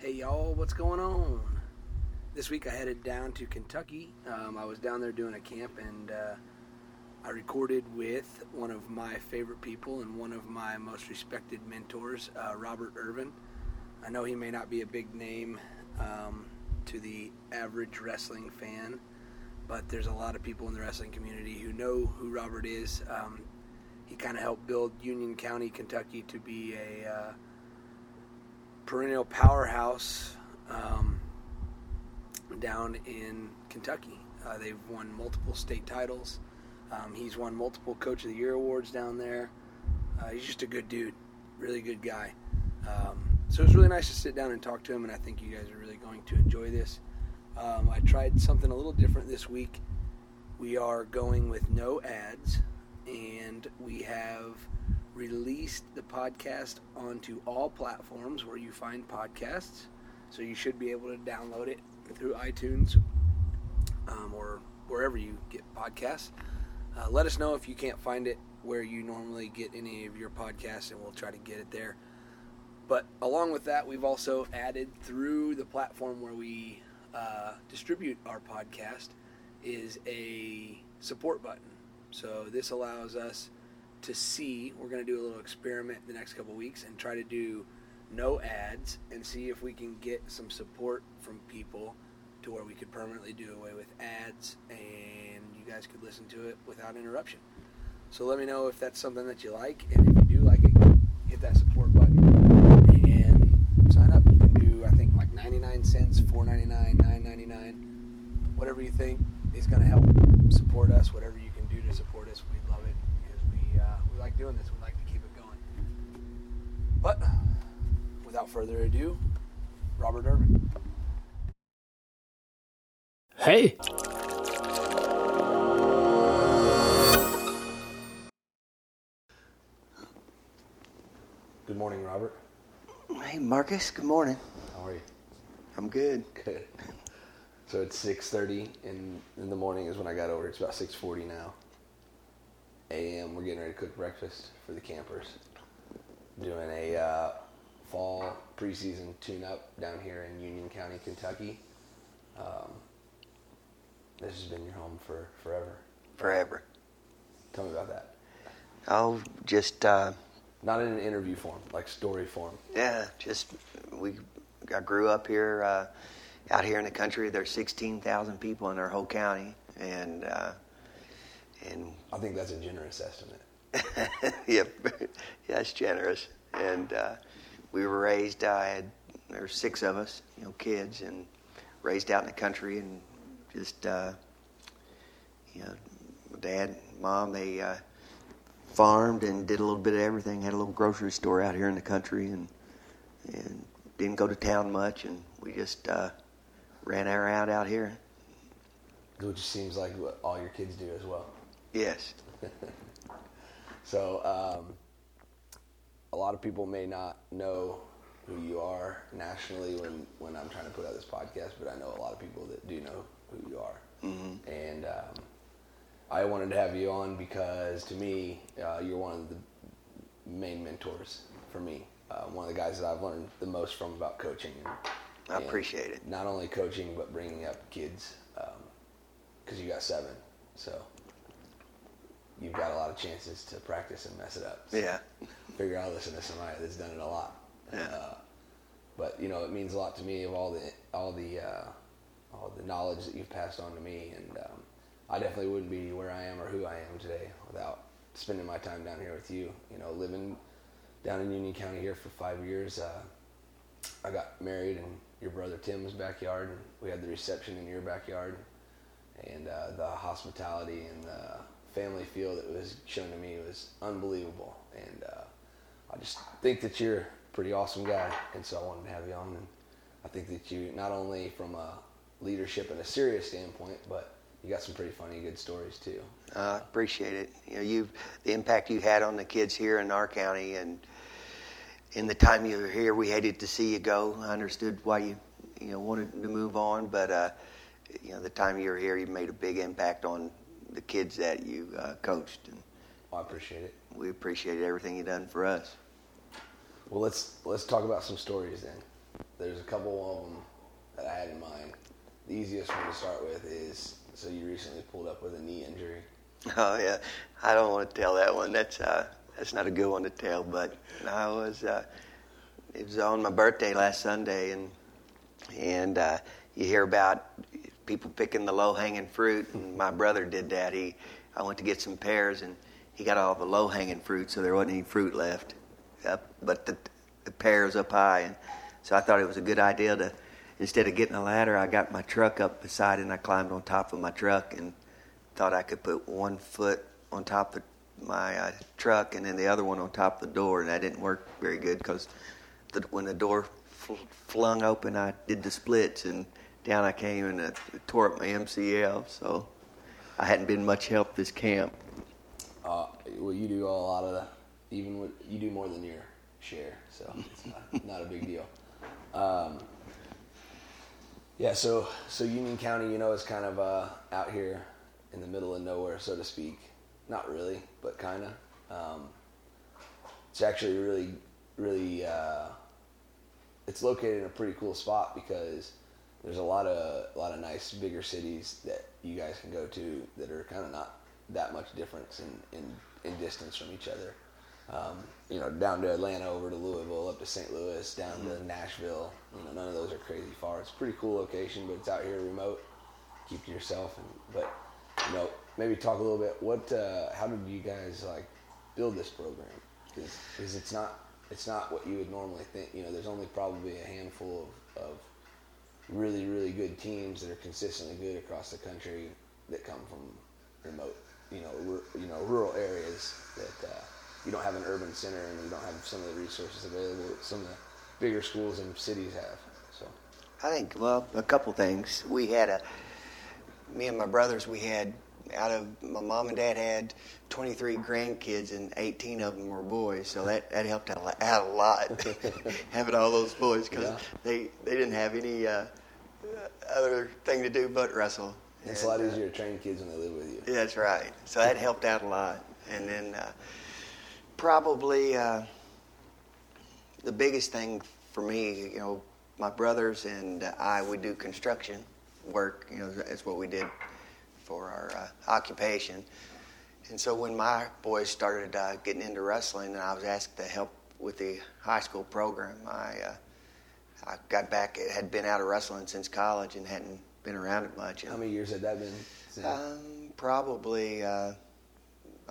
Hey y'all, what's going on? This week I headed down to Kentucky. I was down there doing a camp, and I recorded with one of my favorite people and one of my most respected mentors, Robert Irvin. I know he may not be a big name to the average wrestling fan, but there's a lot of people in the wrestling community who know who Robert is. He kind of helped build Union County, Kentucky to be a perennial powerhouse down in Kentucky. They've won multiple state titles. He's won multiple Coach of the Year awards down there. He's just a good dude, really good guy. So it was really nice to sit down and talk to him, and I think you guys are really going to enjoy this. I tried something a little different this week. We are going with no ads, and we have released the podcast onto all platforms where you find podcasts. So you should be able to download it through iTunes or wherever you get podcasts. Let us know if you can't find it where you normally get any of your podcasts, and we'll try to get it there. But along with that, we've also added through the platform where we distribute our podcast is a support button. So this allows us to see, we're going to do a little experiment the next couple weeks and try to do no ads and see if we can get some support from people to where we could permanently do away with ads and you guys could listen to it without interruption. So let me know if that's something that you like, and if you do like it, hit that support button and sign up. You can do, I think, like 99 cents, $4.99, $9.99, whatever you think is going to help support us, whatever you can do to support us. We'd love it because we like doing this. We like to keep it going. But without further ado, Robert Irvin. Hey. Good morning, Robert. Hey, Marcus. Good morning. How are you? I'm good. Good. So it's 6:30 in the morning is when I got over. It's about 6:40 now. A.M. We're getting ready to cook breakfast for the campers. Doing a fall preseason tune-up down here in Union County, Kentucky. This has been your home for forever. Forever. Tell me about that. Oh, just... not in an interview form, like story form. Yeah, just I grew up here. Out here in the country, there's 16,000 people in our whole county, and I think that's a generous estimate. yeah, it's generous. And we were raised. There's six of us, kids, and raised out in the country, and just Dad, Mom, they. Farmed and did a little bit of everything. Had a little grocery store out here in the country, and didn't go to town much. And we just ran around out here, which seems like what all your kids do as well. Yes. So a lot of people may not know who you are nationally when I'm trying to put out this podcast, but I know a lot of people that do know who you are. Mm-hmm. And I wanted to have you on because, to me, you're one of the main mentors for me. One of the guys that I've learned the most from about coaching. I appreciate it. Not only coaching, but bringing up kids, because you got seven. So you've got a lot of chances to practice and mess it up. So yeah. Figure out, listen to somebody that's done it a lot. Yeah. But, it means a lot to me of all the knowledge that you've passed on to me, and I definitely wouldn't be where I am or who I am today without spending my time down here with you. Living down in Union County here for 5 years, I got married in your brother Tim's backyard, and we had the reception in your backyard, and the hospitality and the family feel that was shown to me was unbelievable. And I just think that you're a pretty awesome guy, and so I wanted to have you on. And I think that you, not only from a leadership and a serious standpoint, but you got some pretty funny, good stories too. I appreciate it. The impact you had on the kids here in our county, and in the time you were here, we hated to see you go. I understood why you wanted to move on, but the time you were here, you made a big impact on the kids that you coached. And I appreciate it. We appreciated everything you done for us. Well, let's talk about some stories then. There's a couple of them that I had in mind. The easiest one to start with is, so you recently pulled up with a knee injury. Oh, yeah. I don't want to tell that one. That's not a good one to tell, but I was it was on my birthday last Sunday, and you hear about people picking the low-hanging fruit, and my brother did that. I went to get some pears, and he got all the low-hanging fruit, so there wasn't any fruit left, but the pears up high, and so I thought it was a good idea to, instead of getting a ladder, I got my truck up beside it, and I climbed on top of my truck and thought I could put one foot on top of my truck and then the other one on top of the door, and that didn't work very good because when the door flung open, I did the splits, and down I came and tore up my MCL, so I hadn't been much help this camp. Well, you do a lot of that. You do more than your share, so it's not a big deal. Yeah, so Union County, is kind of out here in the middle of nowhere, so to speak. Not really, but kind of. It's actually really, really, it's located in a pretty cool spot because there's a lot of nice bigger cities that you guys can go to that are kind of not that much difference in distance from each other. Down to Atlanta, over to Louisville, up to St. Louis, down to Nashville. None of those are crazy far. It's a pretty cool location, but it's out here remote. Keep to yourself. But maybe talk a little bit. How did you guys build this program? Because it's not what you would normally think. There's only probably a handful of really, really good teams that are consistently good across the country that come from remote, rural areas that. You don't have an urban center, and you don't have some of the resources available that some of the bigger schools and cities have. So, I think, a couple things. Me and my brothers, my mom and dad had 23 grandkids, and 18 of them were boys, so that helped out a lot, having all those boys, because they didn't have any other thing to do but wrestle. It's a lot easier to train kids when they live with you. Yeah, that's right. So that helped out a lot. And then... probably the biggest thing for me, my brothers and I, we do construction work. It's what we did for our occupation. And so when my boys started getting into wrestling, and I was asked to help with the high school program, I got back. It had been out of wrestling since college and hadn't been around it much. How many years had that been? Probably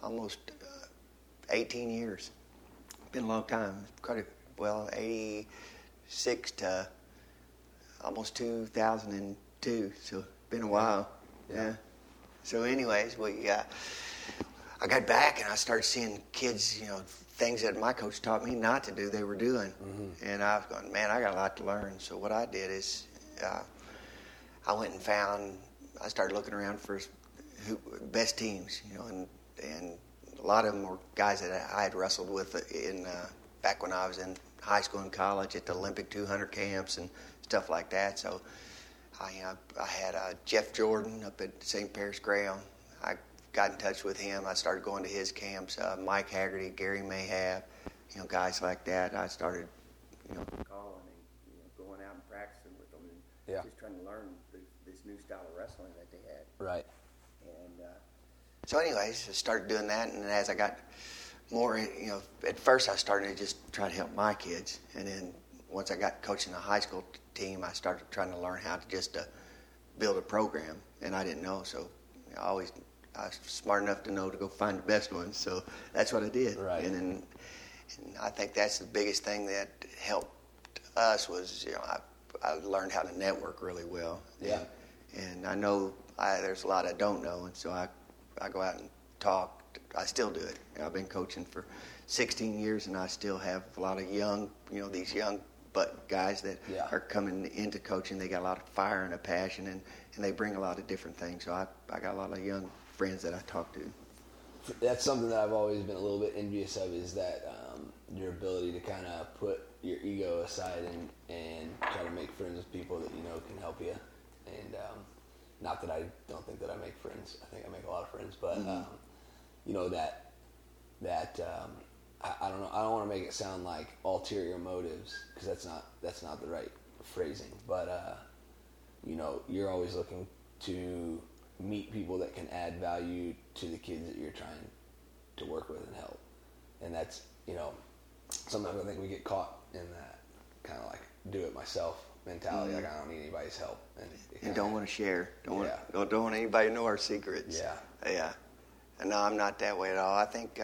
almost 18 years. Been a long time. 86 to almost 2002. So been a while. Yeah. So anyways, I got back and I started seeing kids, things that my coach taught me not to do, they were doing. Mm-hmm. And I was going, man, I got a lot to learn. So what I did is I started looking around for best teams, and a lot of them were guys that I had wrestled with back when I was in high school and college at the Olympic 200 camps and stuff like that. So I had Jeff Jordan up at St. Paris Graham. I got in touch with him. I started going to his camps. Mike Haggerty, Gary Mayhew, guys like that. I started, calling and going out and practicing with them and just trying to learn this new style of wrestling that they had. Right. So anyways, I started doing that, and as I got more, at first I started to just try to help my kids, and then once I got coaching the high school team, I started trying to learn how to just build a program, and I didn't know, so I was smart enough to know to go find the best ones, so that's what I did. Right. And then I think that's the biggest thing that helped us was, I learned how to network really well. Yeah. And I know there's a lot I don't know, and so I go out and talk. I still do it. I've been coaching for 16 years, and I still have a lot of young, these young butt guys that are coming into coaching. They got a lot of fire and a passion, and they bring a lot of different things. So I got a lot of young friends that I talk to. That's something that I've always been a little bit envious of, is that your ability to kind of put your ego aside and try to make friends with people that can help you. And not that I don't think that I make friends. I think I make a lot of friends, but I don't know. I don't want to make it sound like ulterior motives, because that's not the right phrasing, but you know, you're always looking to meet people that can add value to the kids that you're trying to work with and help. And that's, you know, sometimes I think we get caught in that kind of like do it myself mentality, like I don't need anybody's help, and don't want to share, don't want anybody to know our secrets. Yeah. And no, I'm not that way at all. I think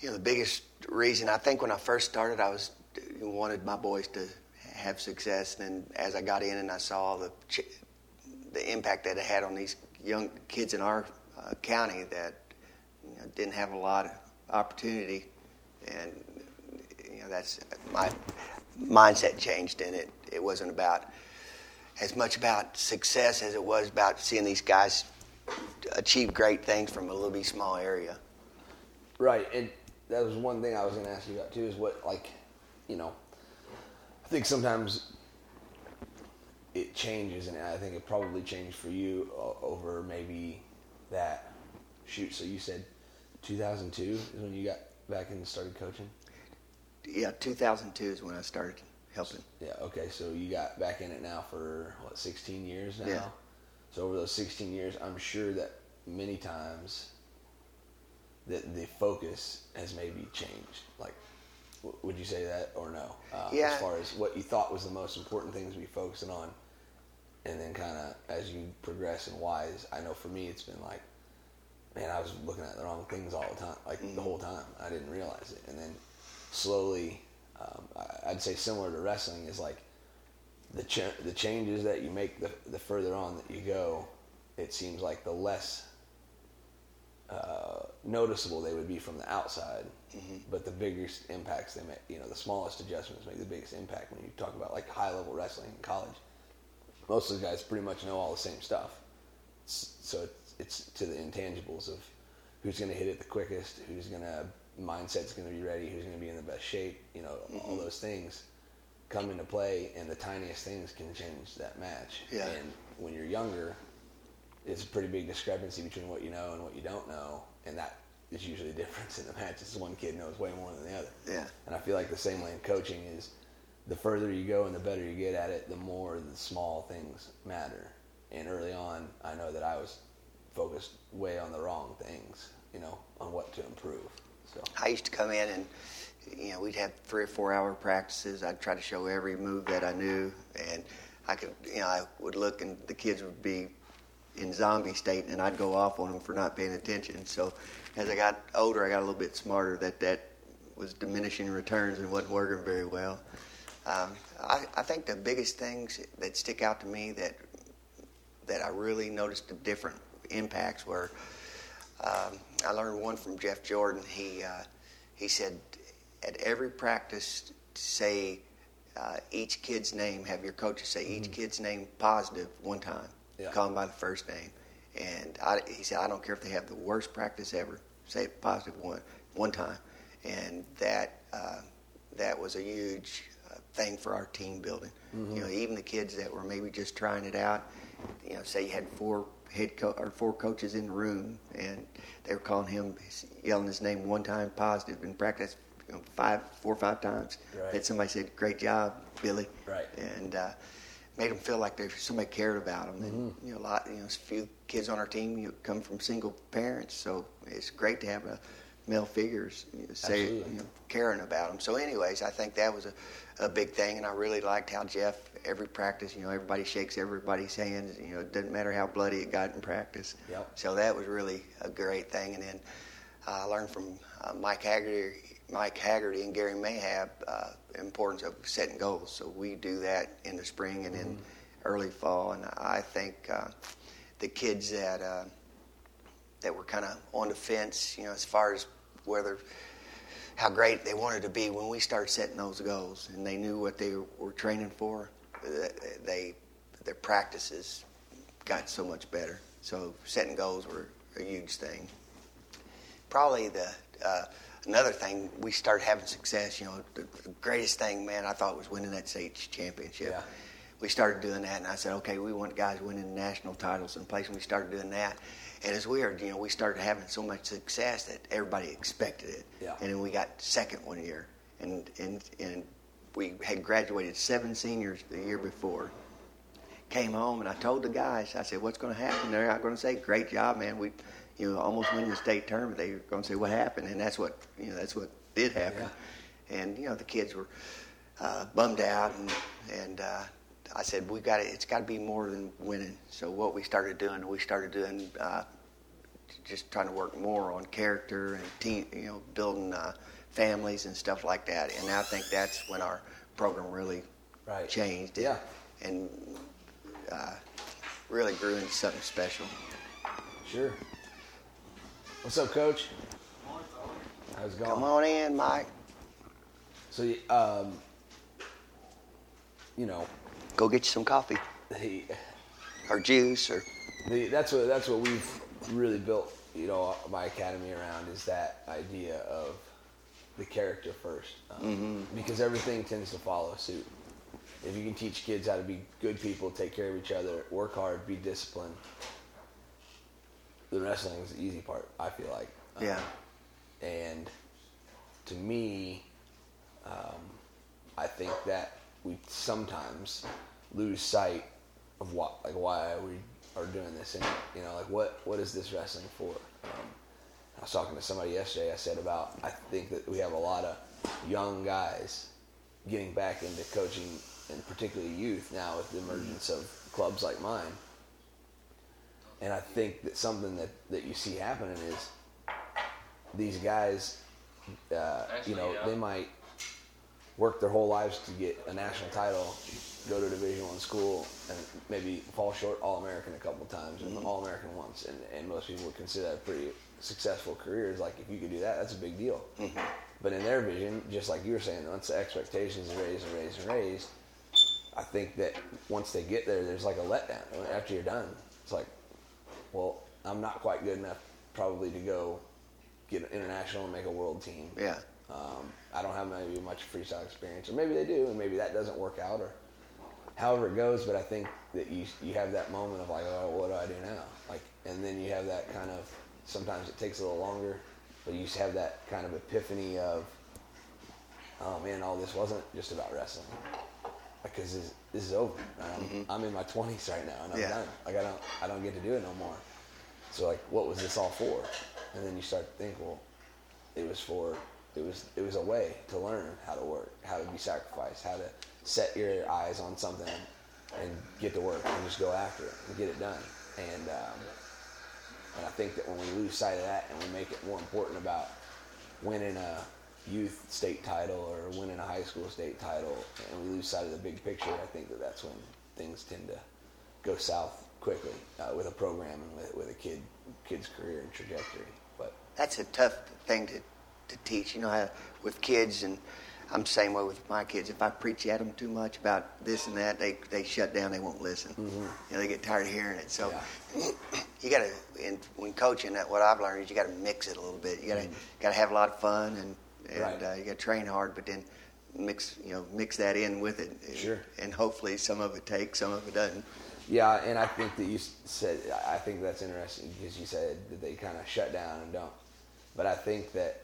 you know, the biggest reason, I think when I first started, I was wanted my boys to have success, and then as I got in and I saw the impact that it had on these young kids in our county that, you know, didn't have a lot of opportunity, and you know, that's my mindset changed in it. It wasn't about as much about success as it was about seeing these guys achieve great things from a little bit small area. Right, and that was one thing I was going to ask you about too, is what, like, you know, I think sometimes it changes, and I think it probably changed for you over maybe that. Shoot, so you said 2002 is when you got back and started coaching? Yeah, 2002 is when I started helping. Yeah, okay, so you got back in it now for, 16 years now? Yeah. So over those 16 years, I'm sure that many times that the focus has maybe changed. Like, would you say that or no? Yeah. As far as what you thought was the most important things to be focusing on, and then kind of as you progress and wise, I know for me it's been like, man, I was looking at the wrong things all the time, like the whole time. I didn't realize it. And then slowly, I'd say similar to wrestling is like, the changes that you make, the further on that you go, it seems like the less noticeable they would be from the outside, but the biggest impacts they make, you know, the smallest adjustments make the biggest impact. When you talk about like high level wrestling in college, most of the guys pretty much know all the same stuff. So it's to the intangibles of who's going to hit it the quickest, who's going to mindset's going to be ready, who's going to be in the best shape, you know, all those things come into play, and the tiniest things can change that match. Yeah. And when you're younger, it's a pretty big discrepancy between what you know and what you don't know, and that is usually the difference in the matches. One kid knows way more than the other. Yeah. And I feel like the same way in coaching is the further you go and the better you get at it, the more the small things matter. And early on, I know that I was focused way on the wrong things, you know, on what to improve. So I used to come in and, you know, we'd have 3 or 4 hour practices. I'd try to show every move that I knew, and I could, you know, I would look and the kids would be in zombie state, and I'd go off on them for not paying attention. So as I got older, I got a little bit smarter that was diminishing returns and wasn't working very well. I think the biggest things that stick out to me that I really noticed the different impacts were, I learned one from Jeff Jordan. He said, at every practice, say each kid's name, have your coaches say each kid's name positive one time. Yeah. Call them by the first name. And he said, I don't care if they have the worst practice ever. Say it positive one time. And that was a huge thing for our team building. Mm-hmm. You know, even the kids that were maybe just trying it out, you know, say you had four coaches in the room, and they were yelling his name one time positive in practice. 4 or 5 times, right, that somebody said, "Great job, Billy," right, and made them feel like somebody cared about them. Mm-hmm. And you know, a few kids on our team come from single parents, so it's great to have male figures caring about them. So, anyways, I think that was a big thing, and I really liked how Jeff, every practice, you know, everybody shakes everybody's hands. You know, it doesn't matter how bloody it got in practice. Yep. So that was really a great thing, and then I learned from Mike Haggerty and Gary Mayhew, importance of setting goals. So we do that in the spring and in early fall. And I think the kids that were kind of on the fence, you know, as far as how great they wanted to be, when we started setting those goals and they knew what they were training for, their practices got so much better. So setting goals were a huge thing. Probably another thing, we started having success. You know, the greatest thing, man, I thought was winning that state championship. Yeah. We started doing that, and I said, okay, we want guys winning national titles in place, and we started doing that. And it's weird, you know, we started having so much success that everybody expected it. Yeah. And then we got second one year, and we had graduated 7 seniors the year before. Came home and I told the guys, I said, what's going to happen there? I'm going to say, great job, man. We, you know, almost win the state tournament. They were going to say, what happened? And that's what, you know, that's what did happen. Yeah. And, you know, the kids were bummed out. And I said, we got it's got to be more than winning. So what we started doing just trying to work more on character and team, you know, building families and stuff like that. And I think that's when our program really changed. Yeah. And really grew into something special. Sure. What's up, Coach? How's it going? Come on in, Mike. So, you know, go get you some coffee, or juice, or that's what we've really built, you know, my academy around is that idea of the character first, because everything tends to follow suit. If you can teach kids how to be good people, take care of each other, work hard, be disciplined, the wrestling is the easy part, I feel like. Yeah. And to me, I think that we sometimes lose sight of why we are doing this. And, you know, like, what is this wrestling for? I was talking to somebody yesterday. I said about, I think that we have a lot of young guys getting back into coaching, and particularly youth now with the emergence of clubs like mine. And I think that something that you see happening is these guys, they might work their whole lives to get a national title, go to Division I school, and maybe fall short All-American a couple times, and All-American once. And most people would consider that a pretty successful career. It's like, if you could do that, that's a big deal. Mm-hmm. But in their vision, just like you were saying, once the expectations are raised, I think that once they get there, there's like a letdown. After you're done, it's like, well, I'm not quite good enough probably to go get an international and make a world team. Yeah. I don't have maybe much freestyle experience. Or maybe they do, and maybe that doesn't work out, or however it goes. But I think that you have that moment of like, oh, what do I do now? Like, and then you have that kind of, sometimes it takes a little longer, but you have that kind of epiphany of, oh man, all this wasn't just about wrestling, because this is over. I'm in my 20s right now, and I'm done. Like, I don't get to do it no more. So like, what was this all for? And then you start to think, well, it was a way to learn how to work, how to be sacrificed, how to set your eyes on something and get to work and just go after it and get it done. And I think that when we lose sight of that and we make it more important about winning a youth state title or winning a high school state title, and we lose sight of the big picture, I think that that's when things tend to go south quickly with a program and with a kid's career and trajectory. But that's a tough thing to teach, you know, with kids, and I'm the same way with my kids. If I preach at them too much about this and that, they shut down, they won't listen. Mm-hmm. You know, they get tired of hearing it. So you got to, and when coaching, that what I've learned is you got to mix it a little bit. You got to have a lot of fun and you got to train hard, but then mix that in with it. Sure. And hopefully some of it takes, some of it doesn't. Yeah, and I think that you said, I think that's interesting because you said that they kind of shut down and don't. But I think that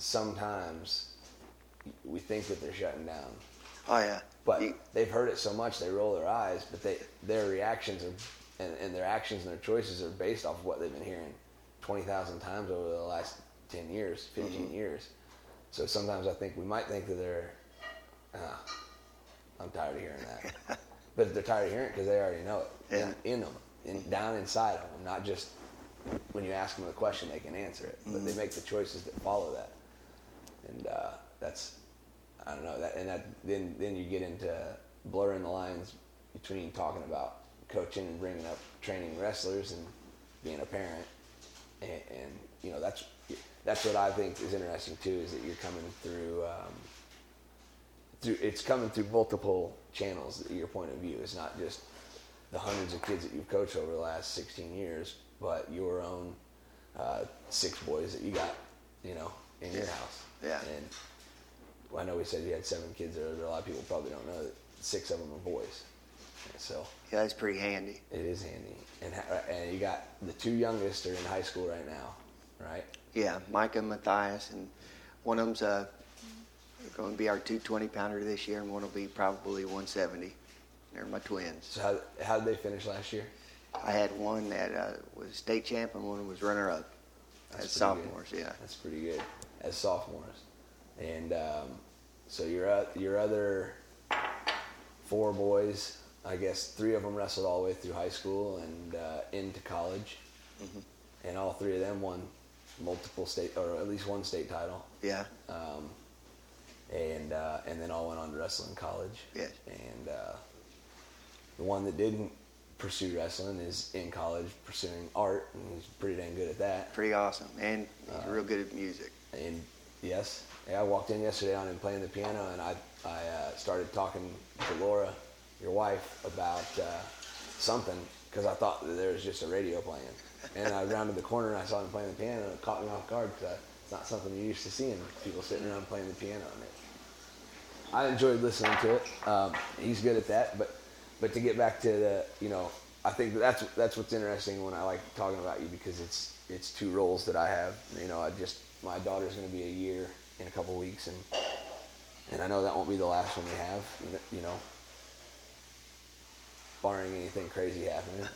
sometimes we think that they're shutting down. Oh, yeah. But they've heard it so much they roll their eyes, but their reactions and their actions and their choices are based off of what they've been hearing 20,000 times over the last 10 years, 15 years. So sometimes I think we might think that they're, I'm tired of hearing that. But they're tired of hearing it because they already know it in them, down inside of them, not just when you ask them the question they can answer it, but they make the choices that follow that. And that's, I don't know, that, and that, then you get into blurring the lines between talking about coaching and bringing up training wrestlers and being a parent, and you know, that's what I think is interesting too, is that you're coming through, it's coming through multiple channels. Your point of view, it's not just the hundreds of kids that you've coached over the last 16 years, but your own 6 boys that you got, you know, in your house. Yeah. And I know we said you had 7 kids there, but a lot of people probably don't know that 6 of them are boys. So yeah, that's pretty handy. It is handy. And you got the 2 youngest are in high school right now, right? Yeah, Micah Matthias, and one of them's going to be our 220-pounder this year, and one will be probably 170. They're my twins. So how did they finish last year? I had one that was state champ and one was runner-up. As sophomores, good. Yeah. That's pretty good. As sophomores. And so your other four boys, I guess three of them wrestled all the way through high school and into college. Mm-hmm. And all three of them won multiple state, or at least one state title. Yeah. And then all went on to wrestle in college. Yes. And the one that didn't pursue wrestling is in college pursuing art, and he's pretty dang good at that. Pretty awesome. And he's real good at music. And yes. Yeah, I walked in yesterday on him playing the piano, and I started talking to Laura, your wife, about something, because I thought that there was just a radio playing. And I rounded the corner, and I saw him playing the piano, and it caught me off guard, because it's not something you're used to seeing, people sitting around playing the piano. And I enjoyed listening to it. He's good at that, but to get back to the, you know, I think that's what's interesting when I like talking about you, because it's two roles that I have. You know, my daughter's going to be a year in a couple of weeks, and I know that won't be the last one we have, you know, barring anything crazy happening.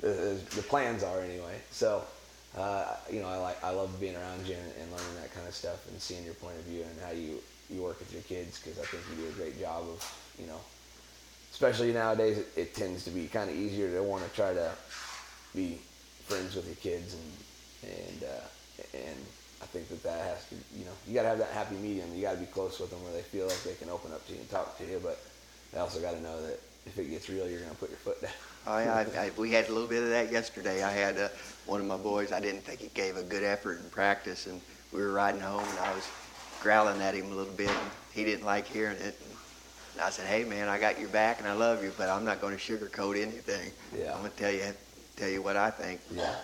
The plans are anyway. So, you know, I love being around you and learning that kind of stuff and seeing your point of view and how you work with your kids, because I think you do a great job of, you know, especially nowadays, it tends to be kind of easier to want to try to be friends with your kids, and I think that has to, you know, you got to have that happy medium. You got to be close with them where they feel like they can open up to you and talk to you, but they also got to know that if it gets real, you're going to put your foot down. We had a little bit of that yesterday. I had one of my boys, I didn't think he gave a good effort in practice, and we were riding home, and I was growling at him a little bit, and he didn't like hearing it. And I said, hey, man, I got your back and I love you, but I'm not going to sugarcoat anything. Yeah. I'm going to tell you what I think. Yeah.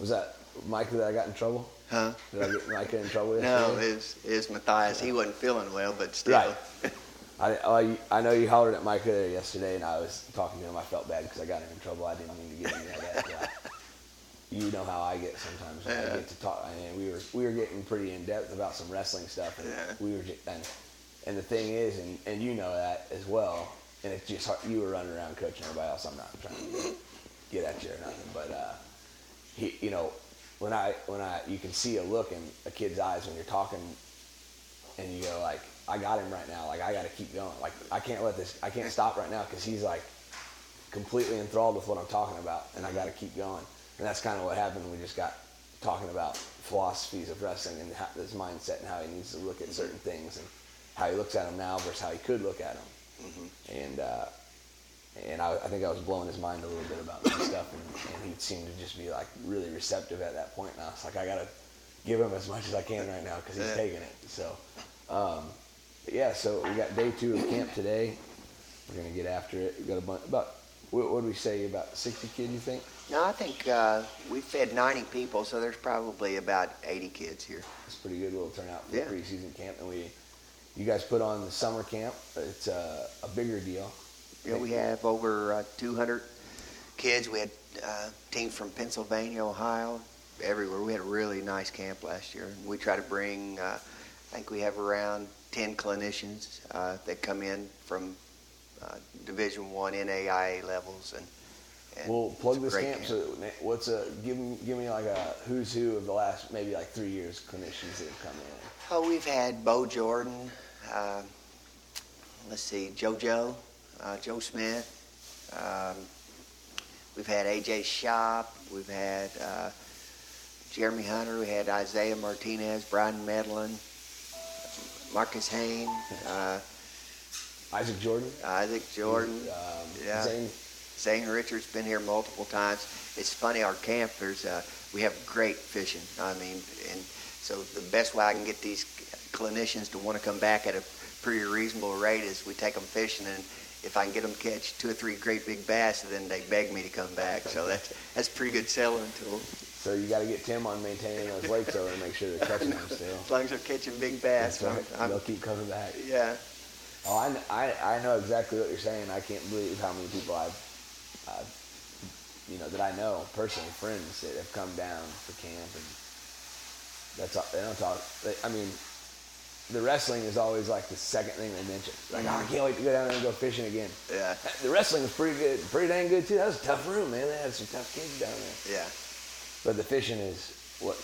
Was that Micah that I got in trouble? Huh? Did I get Micah in trouble yesterday? No, it was Matthias. Yeah. He wasn't feeling well, but still. Right. I know you hollered at Micah there yesterday, and I was talking to him. I felt bad because I got him in trouble. I didn't mean to get him that bad. You know how I get sometimes when I get to talk. I mean, we were getting pretty in-depth about some wrestling stuff, and we were just... And the thing is, and you know that as well, and it's just hard, you were running around coaching everybody else. I'm not trying to get at you or nothing, but he, you know, when I you can see a look in a kid's eyes when you're talking, and you go like, I got him right now. Like I got to keep going. Like I can't stop right now because he's like completely enthralled with what I'm talking about, and I got to keep going. And that's kind of what happened. We just got talking about philosophies of wrestling and how, his mindset and how he needs to look at certain things and how he looks at him now versus how he could look at him. Mm-hmm. And I think I was blowing his mind a little bit about that stuff, and he seemed to just be like really receptive at that point. And I was like, I gotta give him as much as I can right now because he's taking it. So, so we got day 2 of camp today. We're gonna get after it. We got a bunch about. What did we say about 60 kids? You think? No, I think we fed 90 people, so there's probably about 80 kids here. That's pretty good little turnout for preseason camp, and we. You guys put on the summer camp. It's a bigger deal. Yeah, we have over 200 kids. We had a team from Pennsylvania, Ohio, everywhere. We had a really nice camp last year. We try to bring, I think we have around 10 clinicians that come in from Division I NAIA levels. And we'll plug this camp. So what's give me like a who's who of the last maybe like 3 years clinicians that have come in. Oh, we've had Bo Jordan, JoJo, Joe Smith. We've had AJ Shop. We've had Jeremy Hunter. We had Isaiah Martinez, Brian Medlin, Marcus Hain. Isaac Jordan. Zane Richards been here multiple times. It's funny, our camp, we have great fishing. I mean, and... So the best way I can get these clinicians to want to come back at a pretty reasonable rate is we take them fishing, and if I can get them to catch 2 or 3 great big bass, then they beg me to come back. So that's a pretty good selling tool. So you got to get Tim on maintaining those lakes over and make sure they're catching them still. As long as they're catching big bass. That's right. They'll keep coming back. Yeah. Oh, I know exactly what you're saying. I can't believe how many people I've you know, that I know personally, friends that have come down for camp and. They don't talk. I mean, the wrestling is always like the second thing they mention. Like, oh, I can't wait to go down there and go fishing again. Yeah. The wrestling was pretty good, pretty dang good too. That was a tough room, man. They had some tough kids down there. Yeah. But the fishing is what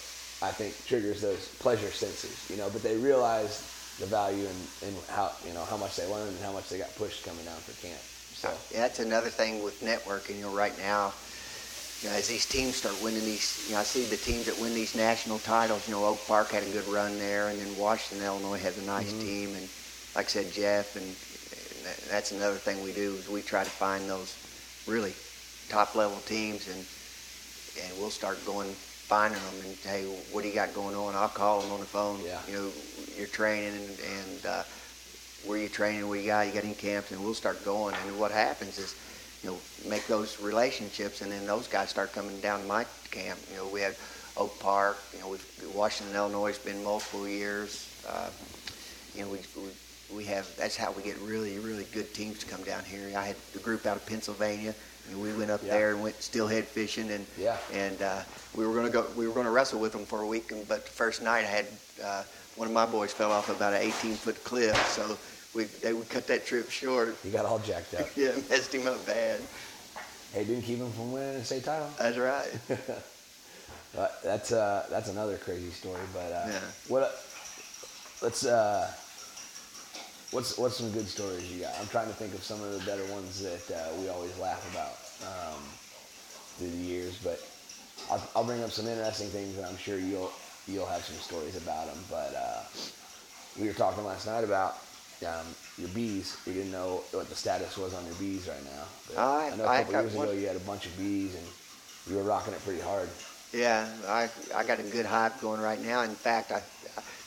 I think triggers those pleasure senses, you know. But they realized the value and how, you know, how much they learned and how much they got pushed coming down for camp. So yeah, that's another thing with networking. You know, right now, you know, as these teams start winning these, you know, I see the teams that win these national titles. You know, Oak Park had a good run there, and then Washington, Illinois has a nice team. And like I said, Jeff, and that's another thing we do is we try to find those really top-level teams, and we'll start going finding them and, hey, what do you got going on? I'll call them on the phone. Yeah. You know, you're training and where you training, where you got any camps, and we'll start going. And what happens is, you know, make those relationships, and then those guys start coming down to my camp. You know, we had Oak Park. You know, Washington, Illinois has been multiple years. You know, we have. That's how we get really, really good teams to come down here. I had a group out of Pennsylvania. And we went up there and went steelhead fishing, and we were gonna go. We were gonna wrestle with them for a week, but the first night I had one of my boys fell off about an 18-foot cliff, so we cut that trip short. You got all jacked up. Yeah, messed him up bad. Hey, didn't keep him from winning a state title. That's right. That's another crazy story, but What's some good stories you got? I'm trying to think of some of the better ones that we always laugh about through the years, but I'll bring up some interesting things, and I'm sure you'll have some stories about them. But we were talking last night about your bees. We didn't know what the status was on your bees right now. But I know a couple years ago you had a bunch of bees, and you were rocking it pretty hard. Yeah, I got a good hype going right now. In fact,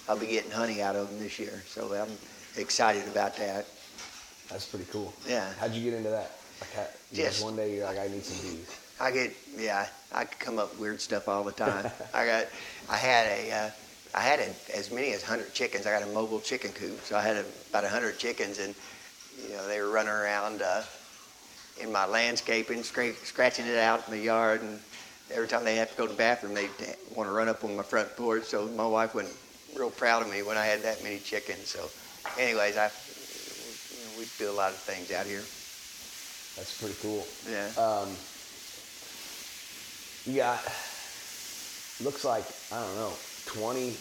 I'll be getting honey out of them this year, so I'm excited about that. That's pretty cool. Yeah. How'd you get into that? Like, just one day you're like, I need some bees. I come up with weird stuff all the time. I had as many as 100 chickens. I got a mobile chicken coop, so I had about 100 chickens, and you know they were running around in my landscaping, scratching it out in the yard, and every time they have to go to the bathroom, they want to run up on my front porch. So my wife wasn't real proud of me when I had that many chickens. So. Anyways, we do a lot of things out here. That's pretty cool. Yeah. You got, looks like, I don't know, 20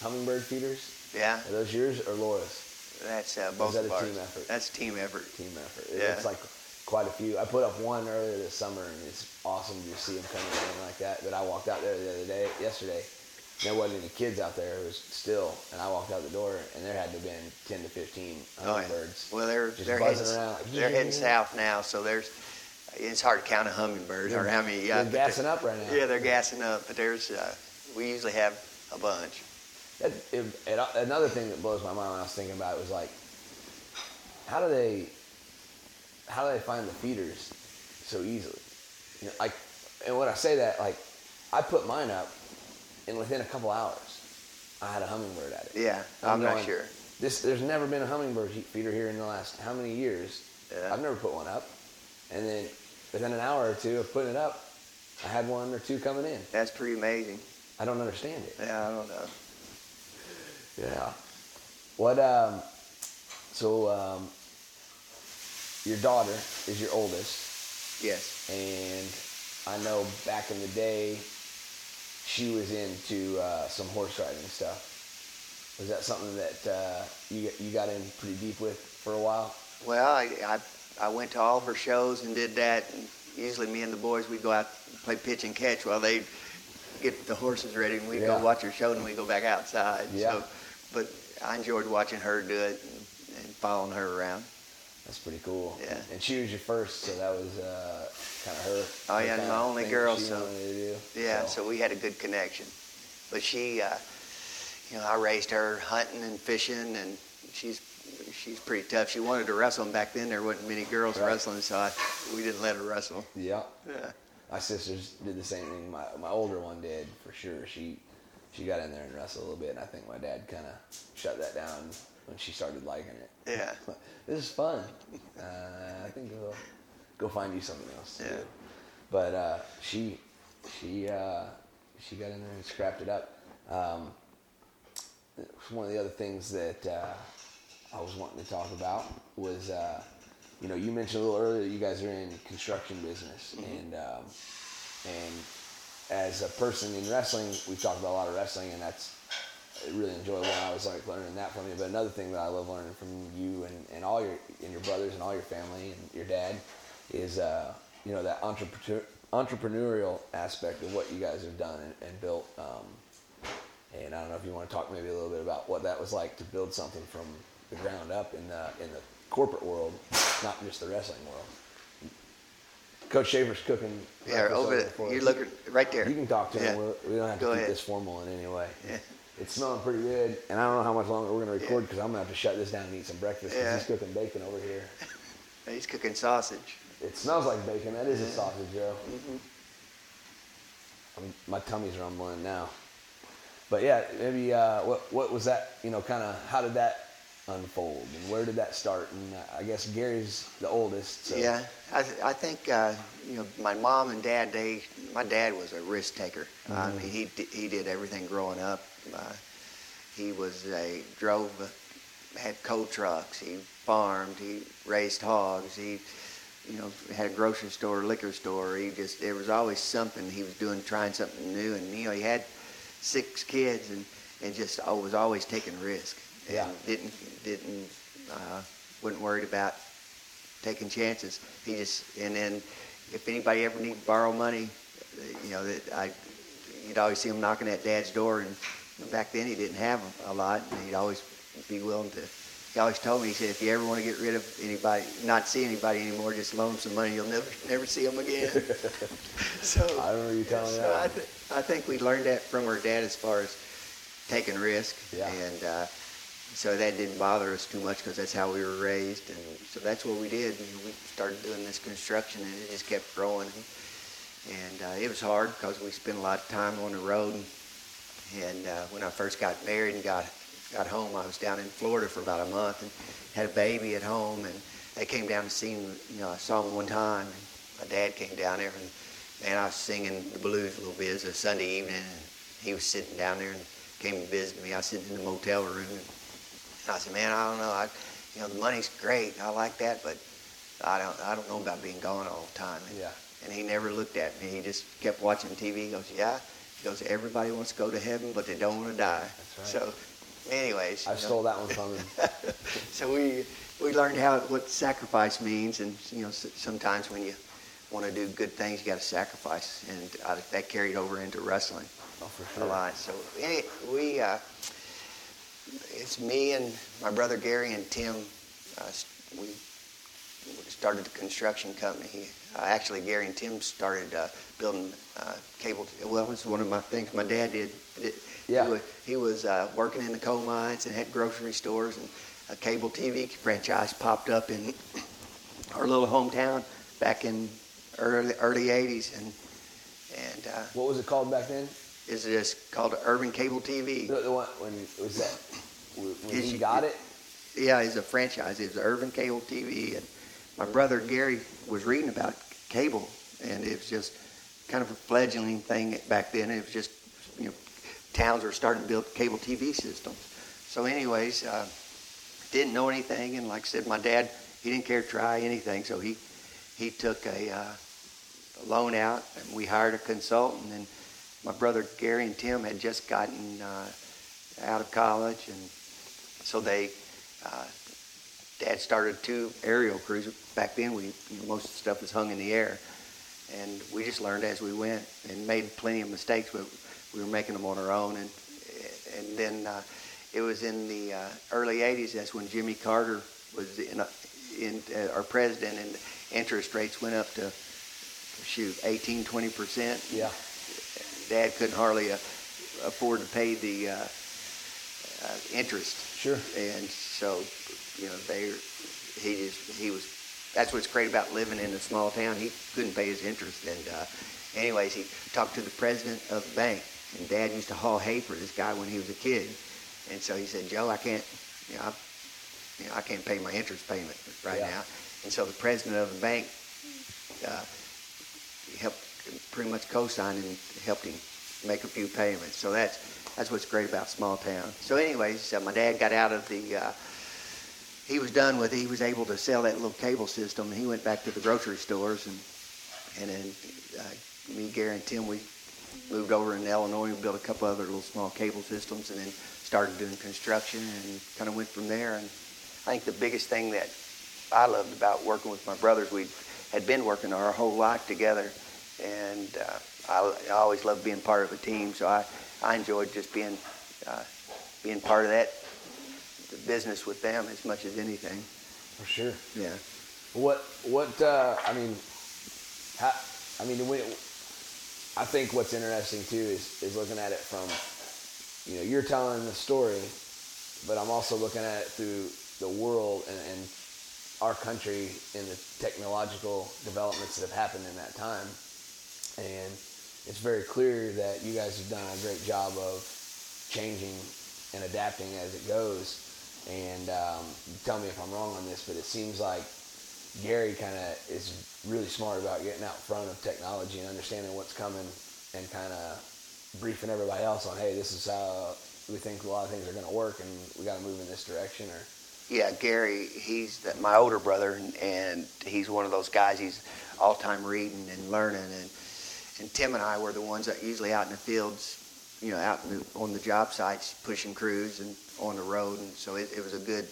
hummingbird feeders? Yeah. Are those yours or Laura's? That's both of ours. Is that a team effort? That's a team effort. Team effort. Yeah. It's like quite a few. I put up one earlier this summer, and it's awesome to see them coming in like that. But I walked out there yesterday. There wasn't any kids out there. It was still, and I walked out the door, and there had to have been 10 to 15 hummingbirds. Oh, yeah. Well, they're buzzing around. They're heading south now, so it's hard to count a hummingbird or how many. They're gassing up right now. Yeah, they're gassing up, but we usually have a bunch. Another thing that blows my mind when I was thinking about it was like, how do they find the feeders so easily? You know, like, and when I say that, like, I put mine up. And within a couple hours, I had a hummingbird at it. Yeah, I'm not sure. There's never been a hummingbird feeder here in the last how many years? Yeah. I've never put one up. And then within an hour or two of putting it up, I had one or two coming in. That's pretty amazing. I don't understand it. Yeah, I don't know. Yeah. What, your daughter is your oldest. Yes. And I know back in the day, she was into some horse riding stuff. Was that something that you got in pretty deep with for a while? Well, I went to all of her shows and did that. And usually me and the boys, we'd go out and play pitch and catch while they'd get the horses ready, and we'd go watch her show, and we'd go back outside. Yeah. So, but I enjoyed watching her do it and following her around. That's pretty cool. Yeah. And she was your first, so that was kind of her. Oh, yeah, my only girl. So yeah, so we had a good connection. But she, you know, I raised her hunting and fishing, and she's pretty tough. She wanted to wrestle, and back then there wasn't many girls wrestling, so we didn't let her wrestle. Yeah. Yeah. My sisters did the same thing. My older one did for sure. She got in there and wrestled a little bit, and I think my dad kind of shut that down when she started liking it. Yeah. This is fun. I think I'll go find you something else to do. But she got in there and scrapped it up. one of the other things that I was wanting to talk about was, you know, you mentioned a little earlier you guys are in construction business, mm-hmm. And as a person in wrestling, we've talked about a lot of wrestling, and that's really enjoyable. I was like learning that from you. But another thing that I love learning from you and all your and your brothers and all your family and your dad is, you know, that entrepreneurial aspect of what you guys have done and built. And I don't know if you want to talk maybe a little bit about what that was like to build something from the ground up in the corporate world, not just the wrestling world. Coach Shaver's cooking. Yeah, over there. You look right there. You can talk to him. We don't have to keep this formal in any way. Yeah. It's smelling pretty good, and I don't know how much longer we're going to record because I'm going to have to shut this down and eat some breakfast because he's cooking bacon over here. He's cooking sausage. It smells like bacon. That is a sausage, Joe. Mm-hmm. My tummy's rumbling now. But yeah, maybe what was that, you know, kind of how did that unfold and where did that start? And I guess Gary's the oldest. So. Yeah, I think, you know, my mom and dad, my dad was a risk taker. Mm-hmm. I mean, he did everything growing up. He was had coal trucks, he farmed, he raised hogs, he, you know, had a grocery store, liquor store. He just, there was always something he was doing, trying something new. And, you know, he had 6 kids and just was always taking risk. Yeah. And wasn't worried about taking chances. He just, and then if anybody ever needed to borrow money, you know, you'd always see him knocking at Dad's door. And back then he didn't have a lot, and he'd always be willing to. He always told me, he said, if you ever want to get rid of anybody, not see anybody anymore, just loan some money. You'll never see them again. So I remember you telling that. I think we learned that from our dad as far as taking risk, and so that didn't bother us too much because that's how we were raised, and so that's what we did. We started doing this construction, and it just kept growing, and it was hard because we spent a lot of time on the road, and when I first got married and got home, I was down in Florida for about a month and had a baby at home, and they came down to see me. You know, I saw him one time, and my dad came down there, and man, I was singing the blues a little bit. It was a Sunday evening, and he was sitting down there and came to visit me. I was sitting in the motel room, and I said, man, I don't know, you know, the money's great, I like that, but I don't know about being gone all the time. And, and he never looked at me. He just kept watching TV. He goes, he goes, everybody wants to go to heaven, but they don't want to die. That's right. So. Anyways, I stole that one from him. So we learned what sacrifice means, and you know, sometimes when you want to do good things, you got to sacrifice, and that carried over into wrestling for sure. A lot. So it's me and my brother Gary and Tim. We started the construction company. Actually, Gary and Tim started building cable. Well, it's one of my things my dad did. He was working in the coal mines and had grocery stores, and a cable TV franchise popped up in our little hometown back in early 80s. And what was it called back then? It's just called Urban Cable TV. The one, when he got it? Yeah, it was a franchise. It was Urban Cable TV. And my brother Gary was reading about cable, and it was just kind of a fledgling thing back then. It was just, you know, towns were starting to build cable TV systems. So anyways, didn't know anything, and like I said, my dad, he didn't care to try anything, so he took a loan out, and we hired a consultant, and my brother Gary and Tim had just gotten out of college, and so they, Dad started 2 aerial cruisers. Back then, most of the stuff was hung in the air, and we just learned as we went and made plenty of mistakes, but we were making them on our own, and then it was in the early 80s. That's when Jimmy Carter was our president, and interest rates went up to 18-20%. Yeah, Dad couldn't hardly afford to pay the interest. Sure, and so you know that's what's great about living in a small town. He couldn't pay his interest, and anyways, he talked to the president of the bank. And Dad used to haul hay for this guy when he was a kid, and so he said, "Joe, I can't pay my interest payment right now." And so the president of the bank helped, pretty much co-signed and helped him make a few payments. So that's That's what's great about small town. So anyways, my dad got out of the, he was done with it. He was able to sell that little cable system. He went back to the grocery stores, and then me, Gary, and Tim, we moved over in Illinois and built a couple other little small cable systems, and then started doing construction and kind of went from there. And I think the biggest thing that I loved about working with my brothers, we had been working our whole life together, and I always loved being part of a team, so I enjoyed just being part of that business with them as much as anything. For sure. Yeah. I think what's interesting too is looking at it from, you know, you're telling the story, but I'm also looking at it through the world and our country and the technological developments that have happened in that time. And it's very clear that you guys have done a great job of changing and adapting as it goes. And tell me if I'm wrong on this, but it seems like Gary kind of is really smart about getting out front of technology and understanding what's coming and kind of briefing everybody else on, hey, this is how we think a lot of things are going to work and we got to move in this direction. Or yeah, Gary, he's my older brother, and he's one of those guys. He's all time reading and learning, and Tim and I were the ones that usually out in the fields, you know, on the job sites, pushing crews and on the road, and so it was a good,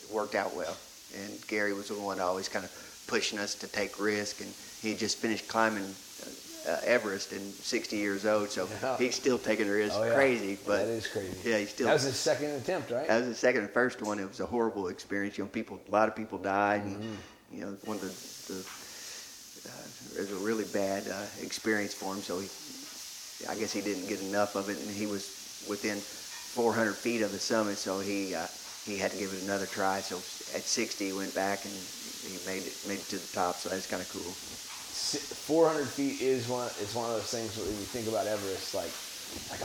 it worked out well. And Gary was the one always kind of pushing us to take risk, and he just finished climbing Everest and 60 years old, so yeah. He's still taking risk. Oh, yeah. Crazy, but yeah, that is crazy. Yeah, he's still. That was his second attempt, right? That was his second and first one. It was a horrible experience. You know, a lot of people died, and you know, one of the it was a really bad experience for him. So I guess he didn't get enough of it, and he was within 400 feet of the summit, so he had to give it another try. So at 60, he went back and he made it to the top. So that's kind of cool. 400 feet is one of those things when you think about Everest, like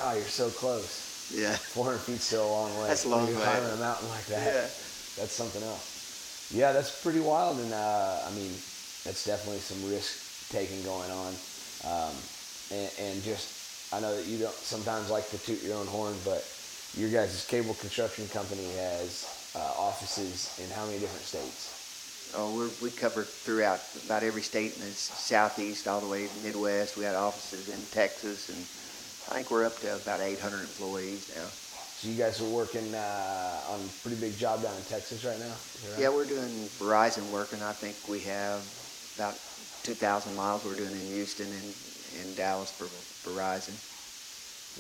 oh, you're so close. Yeah. 400 feet's still a long way. That's a long way. Climbing a mountain like that. Yeah. That's something else. Yeah, that's pretty wild, and that's definitely some risk taking going on, and just I know that you don't sometimes like to toot your own horn, but your guys' cable construction company has offices in how many different states? Oh, we covered throughout about every state in the southeast, all the way to the Midwest. We had offices in Texas, and I think we're up to about 800 employees now. So you guys are working on a pretty big job down in Texas right now? Right? Yeah, we're doing Verizon work, and I think we have about 2,000 miles we're doing in Houston and in Dallas for Verizon.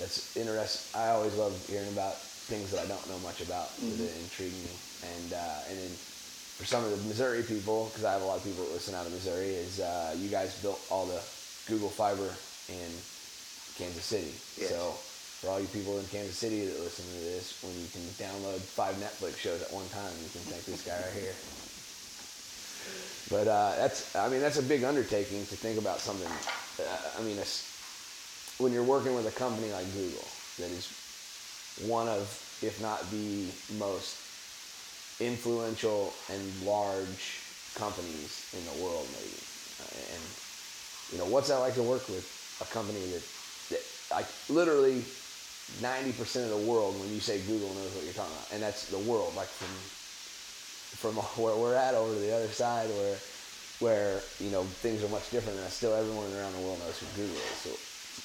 That's interesting. I always love hearing about things that I don't know much about. Mm-hmm. That intrigue me. And then for some of the Missouri people, because I have a lot of people that listen out of Missouri, is you guys built all the Google Fiber in Kansas City. Yes. So for all you people in Kansas City that listen to this, when you can download 5 Netflix shows at one time, you can thank this guy right here. But that's a big undertaking to think about something. When you're working with a company like Google, that is one of, if not the most influential and large companies in the world, maybe. And, you know, what's that like to work with a company that literally 90% of the world, when you say Google, knows what you're talking about. And that's the world, like from where we're at over to the other side where, you know, things are much different, and still everyone around the world knows who Google is. So,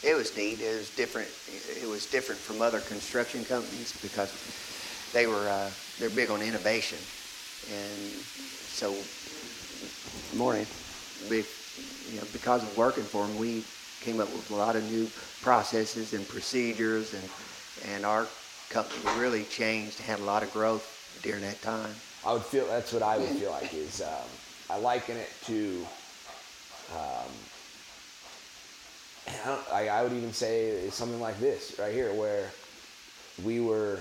it was neat. It was different. It was different from other construction companies because they were they're big on innovation, and so because of working for them, we came up with a lot of new processes and procedures, and our company really changed, had a lot of growth during that time. I would feel that's what I would feel like is I liken it to. I would even say it's something like this right here, where we were,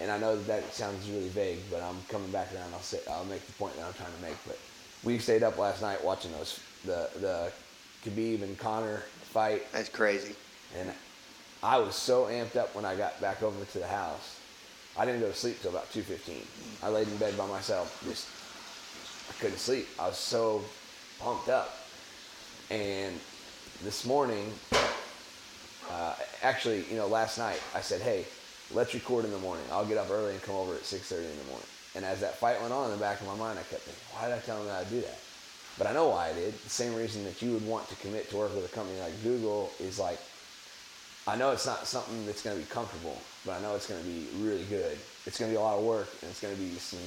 and I know that sounds really vague, but I'm coming back around. I'll make the point that I'm trying to make. But we stayed up last night watching the Khabib and Conor fight. That's crazy. And I was so amped up when I got back over to the house. I didn't go to sleep till about 2:15. I laid in bed by myself. I couldn't sleep. I was so pumped up. And this morning, Actually, you know, last night I said, hey, let's record in the morning. I'll get up early and come over at 6:30 in the morning. And as that fight went on, in the back of my mind, I kept thinking, why did I tell him that I'd do that? But I know why I did. The same reason that you would want to commit to work with a company like Google is like, I know it's not something that's going to be comfortable, but I know it's going to be really good. It's going to be a lot of work, and it's going to be some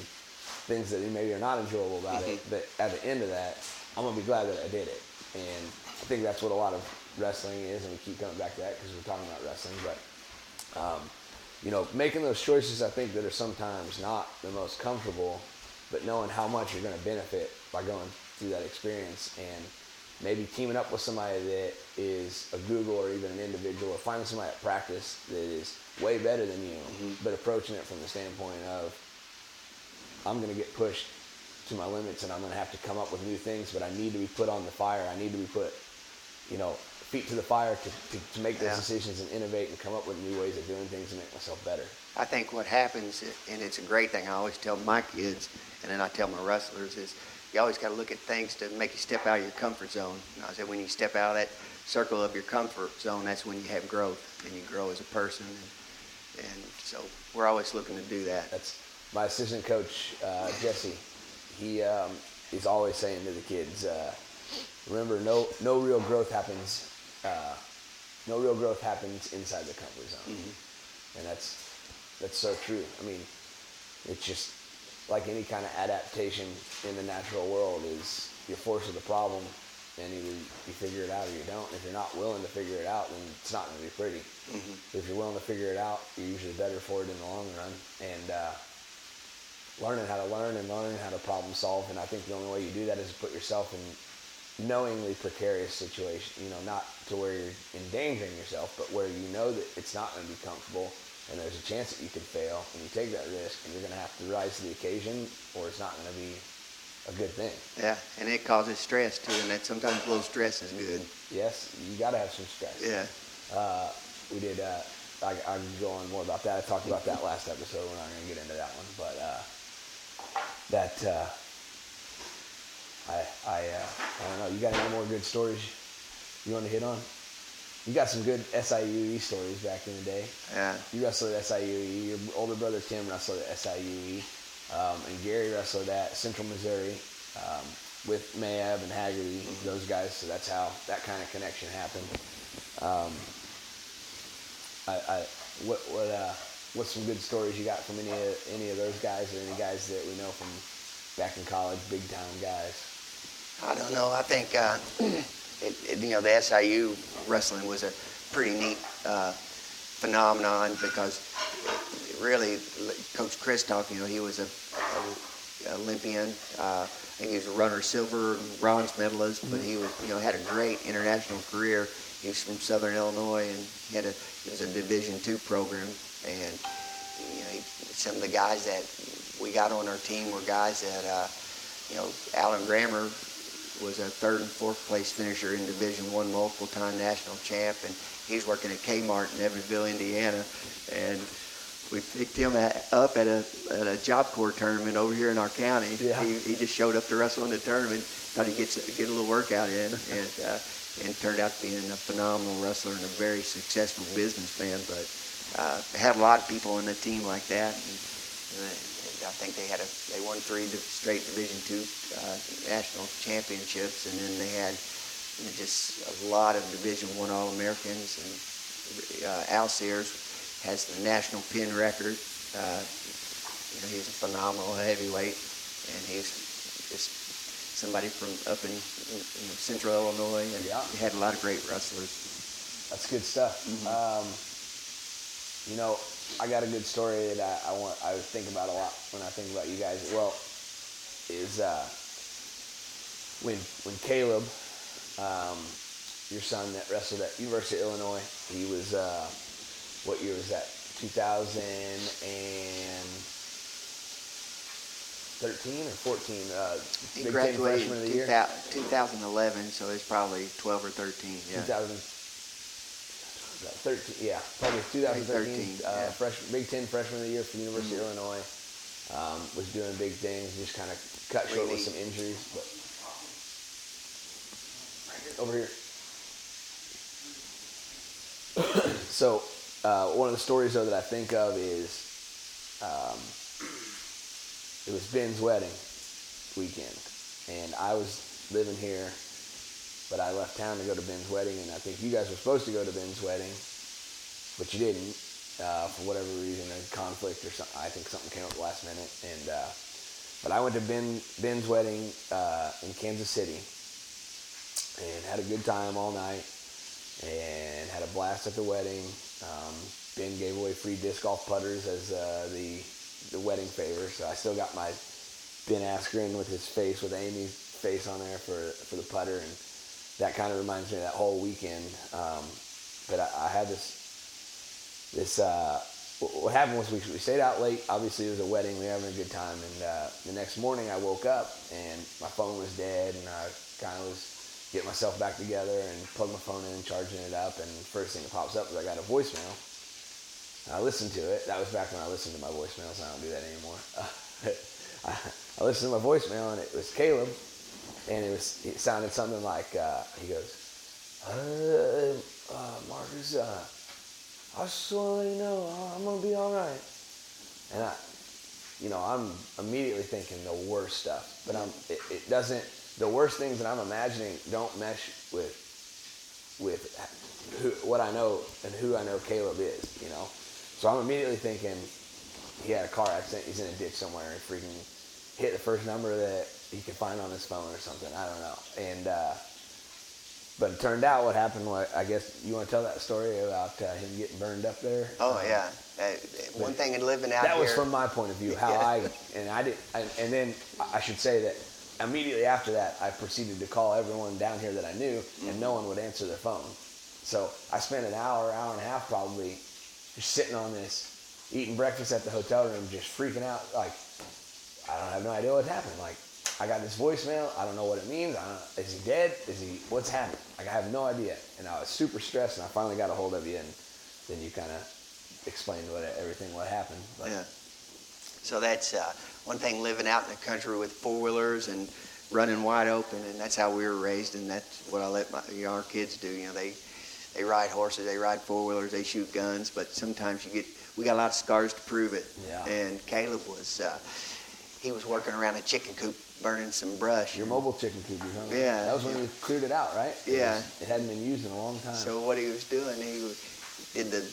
things that maybe are not enjoyable about it. But at the end of that, I'm going to be glad that I did it. And I think that's what a lot of wrestling is, and we keep coming back to that because we're talking about wrestling. But, you know, making those choices, I think, that are sometimes not the most comfortable, but knowing how much you're going to benefit by going through that experience and maybe teaming up with somebody that is a Google or even an individual, or finding somebody at practice that is way better than you, but approaching it from the standpoint of, I'm going to get pushed to my limits and I'm going to have to come up with new things, but I need to be put on the fire. I need to be put, you know, feet to the fire to make those decisions and innovate and come up with new ways of doing things and make myself better. I think what happens, and it's a great thing I always tell my kids, and then I tell my wrestlers, is you always got to look at things to make you step out of your comfort zone. And I said, when you step out of that circle of your comfort zone, that's when you have growth and you grow as a person. And so we're always looking to do that. That's my assistant coach, Jesse. He is always saying to the kids, remember, no real growth happens inside the comfort zone. And that's so true. I mean, it's just like any kind of adaptation in the natural world is you're forced with a problem and either you figure it out or you don't. If you're not willing to figure it out, then it's not going to be pretty. But if you're willing to figure it out, you're usually better for it in the long run. And learning how to learn and learning how to problem solve, and I think the only way you do that is to put yourself in knowingly precarious situations, you know, not to where you're endangering yourself, but where you know that it's not going to be comfortable and there's a chance that you could fail, and you take that risk and you're going to have to rise to the occasion or it's not going to be a good thing. Yeah, and it causes stress too, and that sometimes a little stress is good. Yes, you got to have some stress. Yeah. We did, I can go on more about that. I talked about that last episode. We're not going to get into that one, but I don't know. You got any more good stories you want to hit on? You got some good SIUE stories back in the day. Yeah. You wrestled at SIUE. Your older brother Tim wrestled at SIUE, and Gary wrestled at Central Missouri with Mayhew and Haggerty, those guys. So that's how that kind of connection happened. What's some good stories you got from any of those guys or any guys that we know from back in college, big time guys? I don't know. I think the SIU wrestling was a pretty neat phenomenon because it really, Coach Kristoff, you know, he was an Olympian. I think he was a runner, silver, bronze medalist, but he was, you know, had a great international career. He was from Southern Illinois, and he had it was a Division II program. And you know, some of the guys that we got on our team were guys that, you know, Alan Grammer was a third and fourth place finisher in Division I, multiple-time national champ, and he's working at Kmart in Evansville, Indiana. And we picked him up at a Job Corps tournament over here in our county. Yeah. He just showed up to wrestle in the tournament, thought he'd get a little workout in, and turned out being a phenomenal wrestler and a very successful businessman. But had a lot of people on the team like that, and I think they won 3 straight Division II national championships, and then they had just a lot of Division I All-Americans. And Al Sears has the national pin record. You know, he's a phenomenal heavyweight, and he's just somebody from up in Central Illinois, and had a lot of great wrestlers. That's good stuff. You know, I got a good story that I think about a lot when I think about you guys. Well, is when Caleb, your son that wrestled at University of Illinois, he was what year was that? 2013 or 14? He Big graduated Ten freshman of the year. 2011, so it's probably 12 or 13. Yeah. 2013. Big Ten freshman of the year for the University of Illinois. Was doing big things, just kind of cut short with some injuries. But over here. So one of the stories, though, that I think of is it was Ben's wedding weekend, and I was living here, but I left town to go to Ben's wedding, and I think you guys were supposed to go to Ben's wedding, but you didn't for whatever reason, a conflict or something. I think something came up last minute, and but I went to Ben's wedding in Kansas City and had a good time all night and had a blast at the wedding. Ben gave away free disc golf putters as the wedding favor, so I still got my Ben Askren with his face, with Amy's face on there for the putter, and that kind of reminds me of that whole weekend. But I had this. What happened was we stayed out late. Obviously, it was a wedding. We were having a good time, and the next morning I woke up and my phone was dead, and I kind of was getting myself back together and plugged my phone in, charging it up, and first thing that pops up is I got a voicemail. I listened to it. That was back when I listened to my voicemails, and I don't do that anymore. I listened to my voicemail, and it was Caleb, and it sounded something like, he goes, Marcus, I just want to let you know I'm going to be all right. And I'm immediately thinking the worst stuff, but it doesn't. The worst things that I'm imagining don't mesh with what I know and who I know Caleb is, you know. So I'm immediately thinking he had a car accident, he's in a ditch somewhere, and freaking hit the first number that he could find on his phone or something. I don't know. And but it turned out what happened was, I guess you want to tell that story about him getting burned up there. Oh yeah, one thing in living out that here. That was from my point of view. How yeah. And then I should say that. Immediately after that, I proceeded to call everyone down here that I knew, and no one would answer their phone. So I spent an hour and a half probably just sitting on this, eating breakfast at the hotel room, just freaking out. Like, I don't have no idea what's happened. Like, I got this voicemail. I don't know what it means. Is he dead? What's happened? Like, I have no idea. And I was super stressed, and I finally got a hold of you, and then you kind of explained what happened. But, yeah. So that's one thing, living out in the country with four-wheelers and running wide open, and that's how we were raised, and that's what I let our kids do. You know, they ride horses, they ride four-wheelers, they shoot guns, but sometimes we got a lot of scars to prove it. Yeah. And Caleb was, he was working around a chicken coop, burning some brush. Your mobile chicken coop, you know? Yeah. That was when we cleared it out, right? Yeah. It hadn't been used in a long time. So what he was doing, he did the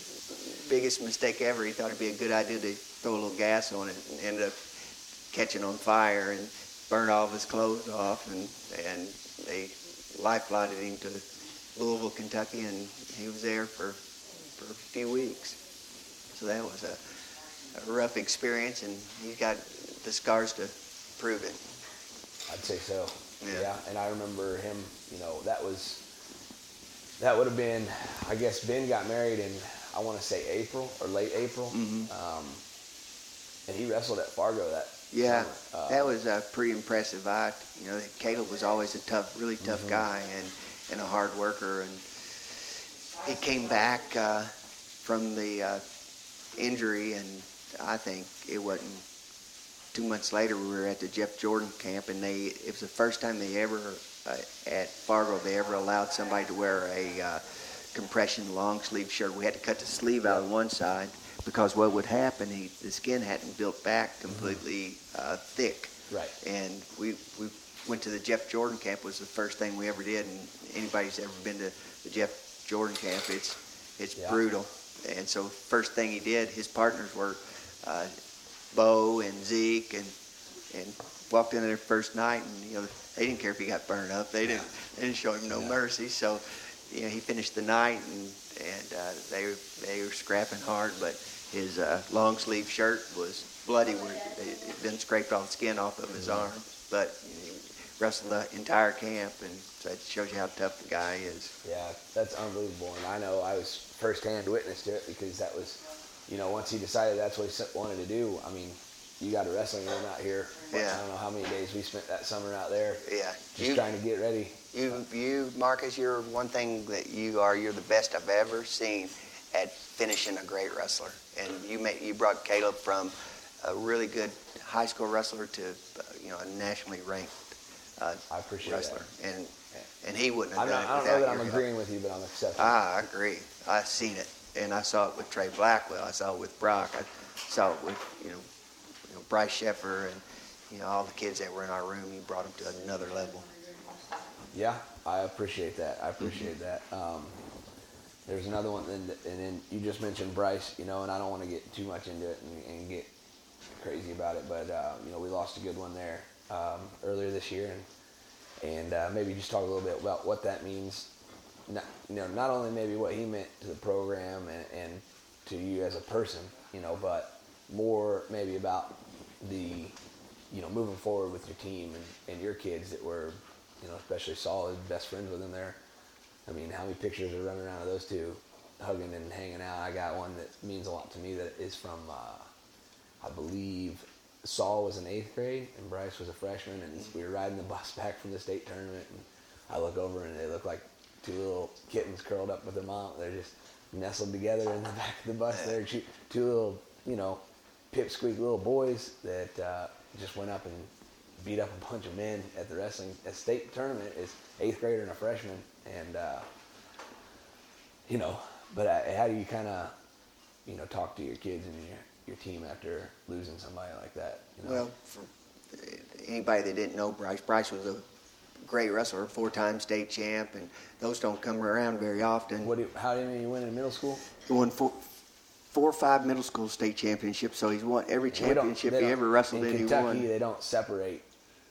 biggest mistake ever. He thought it'd be a good idea to throw a little gas on it, and ended up catching on fire and burned all of his clothes off, and they life-flighted him to Louisville, Kentucky, and he was there for a few weeks. So that was a rough experience, and he's got the scars to prove it. I'd say so. Yeah, and I remember him, you know, that would have been, I guess Ben got married in, I want to say April or late April. Mm-hmm. And he wrestled at Fargo that summer. That was pretty impressive. Caleb was always a really tough mm-hmm. guy and a hard worker. And he came back from the injury, and I think it wasn't 2 months later we were at the Jeff Jordan camp, and it was the first time they ever, at Fargo, they ever allowed somebody to wear a compression long-sleeve shirt. We had to cut the sleeve out on one side, because what would happen, the skin hadn't built back completely thick. Right. And we went to the Jeff Jordan camp, was the first thing we ever did, and anybody's ever been to the Jeff Jordan camp, it's brutal. And so first thing he did, his partners were Bo and Zeke, and walked in there first night, and they didn't care if he got burned up. They didn't show him no mercy. So he finished the night, and they were scrapping hard, but his long sleeve shirt was bloody. It then scraped all the skin off of his arm, but he wrestled the entire camp, and so that shows you how tough the guy is. Yeah, that's unbelievable, and I know I was first-hand witness to it, because that was, once he decided that's what he wanted to do, I mean, you got a wrestling room out here. Yeah. I don't know how many days we spent that summer out there. Yeah. Just trying to get ready. You, Marcus, you're one thing that you're the best I've ever seen at finishing a great wrestler. And you brought Caleb from a really good high school wrestler to, a nationally ranked I appreciate wrestler. That. And he wouldn't have done it. I don't know that I'm agreeing with you, but I'm accepting it. I agree. I've seen it. And I saw it with Trey Blackwell. I saw it with Brock. I saw it with, you know Bryce Sheffer and, all the kids that were in our room. You brought them to another level. Yeah, I appreciate that. Mm-hmm. There's another one, and then you just mentioned Bryce, and I don't want to get too much into it and get crazy about it, but, we lost a good one there earlier this year, and maybe just talk a little bit about what that means, not only maybe what he meant to the program and to you as a person, but more maybe about the, moving forward with your team and your kids that were, especially Saul, his best friends with him there. I mean, how many pictures are running around of those two hugging and hanging out? I got one that means a lot to me that is from, I believe, Saul was in 8th grade and Bryce was a freshman, and we were riding the bus back from the state tournament, and I look over and they look like two little kittens curled up with their mom. They're just nestled together in the back of the bus there. Two little, pipsqueak little boys that just went up and beat up a bunch of men at the wrestling state tournament. It's 8th grader and a freshman. And, but how do you kind of, talk to your kids and your team after losing somebody like that? Well, for anybody that didn't know Bryce was a great wrestler, 4-time state champ, and those don't come around very often. How do you mean you win in middle school? He won 4 or 5 middle school state championships, so he's won every championship he ever wrestled in. In Kentucky, they don't separate,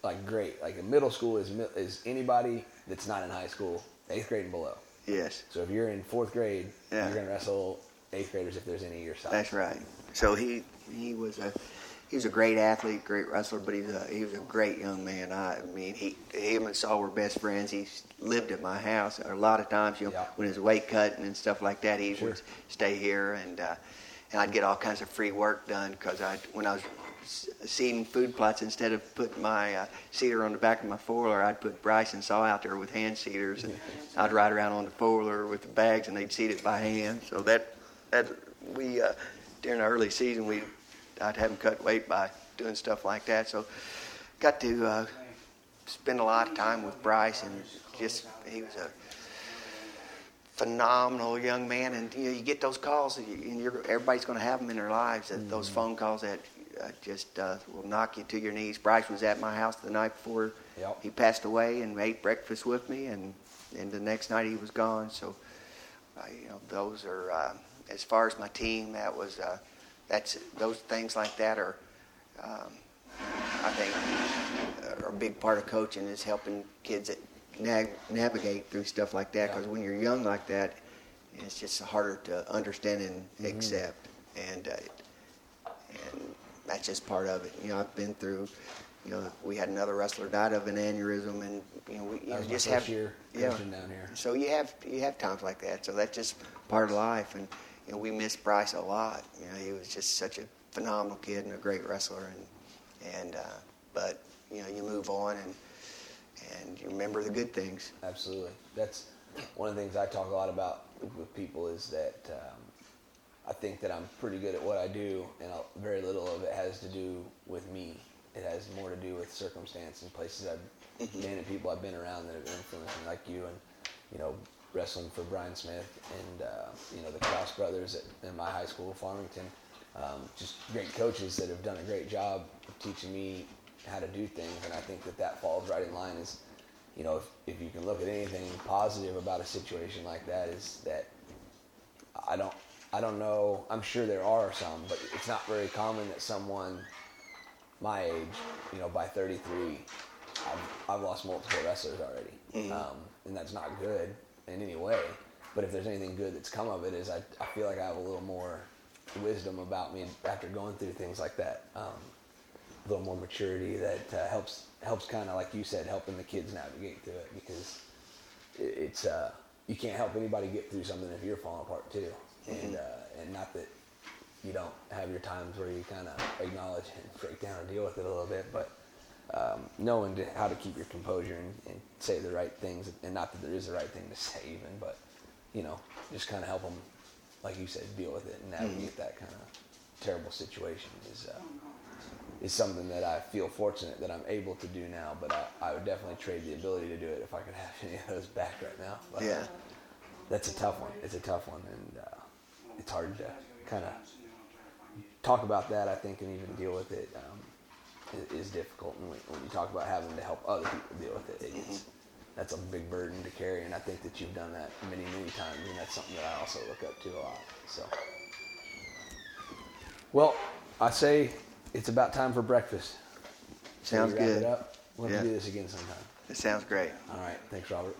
like, great. Like, the middle school is anybody that's not in high school, 8th grade and below. Yes. So if you're in 4th grade, you're going to wrestle 8th graders if there's any of your size. That's right. So he was a great athlete, great wrestler, but he was a great young man. Him and Saul were best friends. He lived at my house a lot of times. When his weight cutting and stuff like that, he would stay here, and I'd get all kinds of free work done because when I was seeding food plots, instead of putting my seeder on the back of my four-wheeler, I'd put Bryce and Saul out there with hand seeders, and I'd ride around on the four-wheeler with the bags, and they'd seed it by hand. So that we during the early season I'd have them cut weight by doing stuff like that. So got to spend a lot of time with Bryce, and just he was a phenomenal young man. And you get those calls, and everybody's going to have them in their lives. Mm-hmm. Those phone calls that just will knock you to your knees. Bryce was at my house the night before he passed away and ate breakfast with me, and the next night he was gone. So, those are as far as my team. That was those things like that are, I think, are a big part of coaching, is helping kids that navigate through stuff like that. Because when you're young like that, it's just harder to understand and accept. And that's just part of it. I've been through. We had another wrestler died of an aneurysm, and we just have down here. So you have times like that. So that's just part of life, and we miss Bryce a lot. He was just such a phenomenal kid and a great wrestler, but you move on and you remember the good things. Absolutely, that's one of the things I talk a lot about with people is that. I think that I'm pretty good at what I do, and very little of it has to do with me. It has more to do with circumstance and places I've been and people I've been around that have influenced me, like you, and wrestling for Brian Smith and the Cross brothers in my high school, Farmington. Just great coaches that have done a great job of teaching me how to do things, and I think that falls right in line. Is if you can look at anything positive about a situation like that, is that I don't know, I'm sure there are some, but it's not very common that someone my age, by 33, I've lost multiple wrestlers already. Mm-hmm. And that's not good in any way. But if there's anything good that's come of it, is I feel like I have a little more wisdom about me after going through things like that. A little more maturity that helps kind of, like you said, helping the kids navigate through it, because it's you can't help anybody get through something if you're falling apart too. And not that you don't have your times where you kind of acknowledge and break down and deal with it a little bit, but knowing how to keep your composure and say the right things, and not that there is the right thing to say even, but, just kind of help them, like you said, deal with it and navigate that kind of terrible situation is something that I feel fortunate that I'm able to do now, but I would definitely trade the ability to do it if I could have any of those back right now. But, yeah. That's a tough one. It's a tough one, and it's hard to kind of talk about that, I think, and even deal with it is difficult. And when you talk about having to help other people deal with it, that's a big burden to carry. And I think that you've done that many, many times, and that's something that I also look up to a lot. So, well, I say it's about time for breakfast. Sounds good. We'll have to do this again sometime. It sounds great. All right. Thanks, Robert.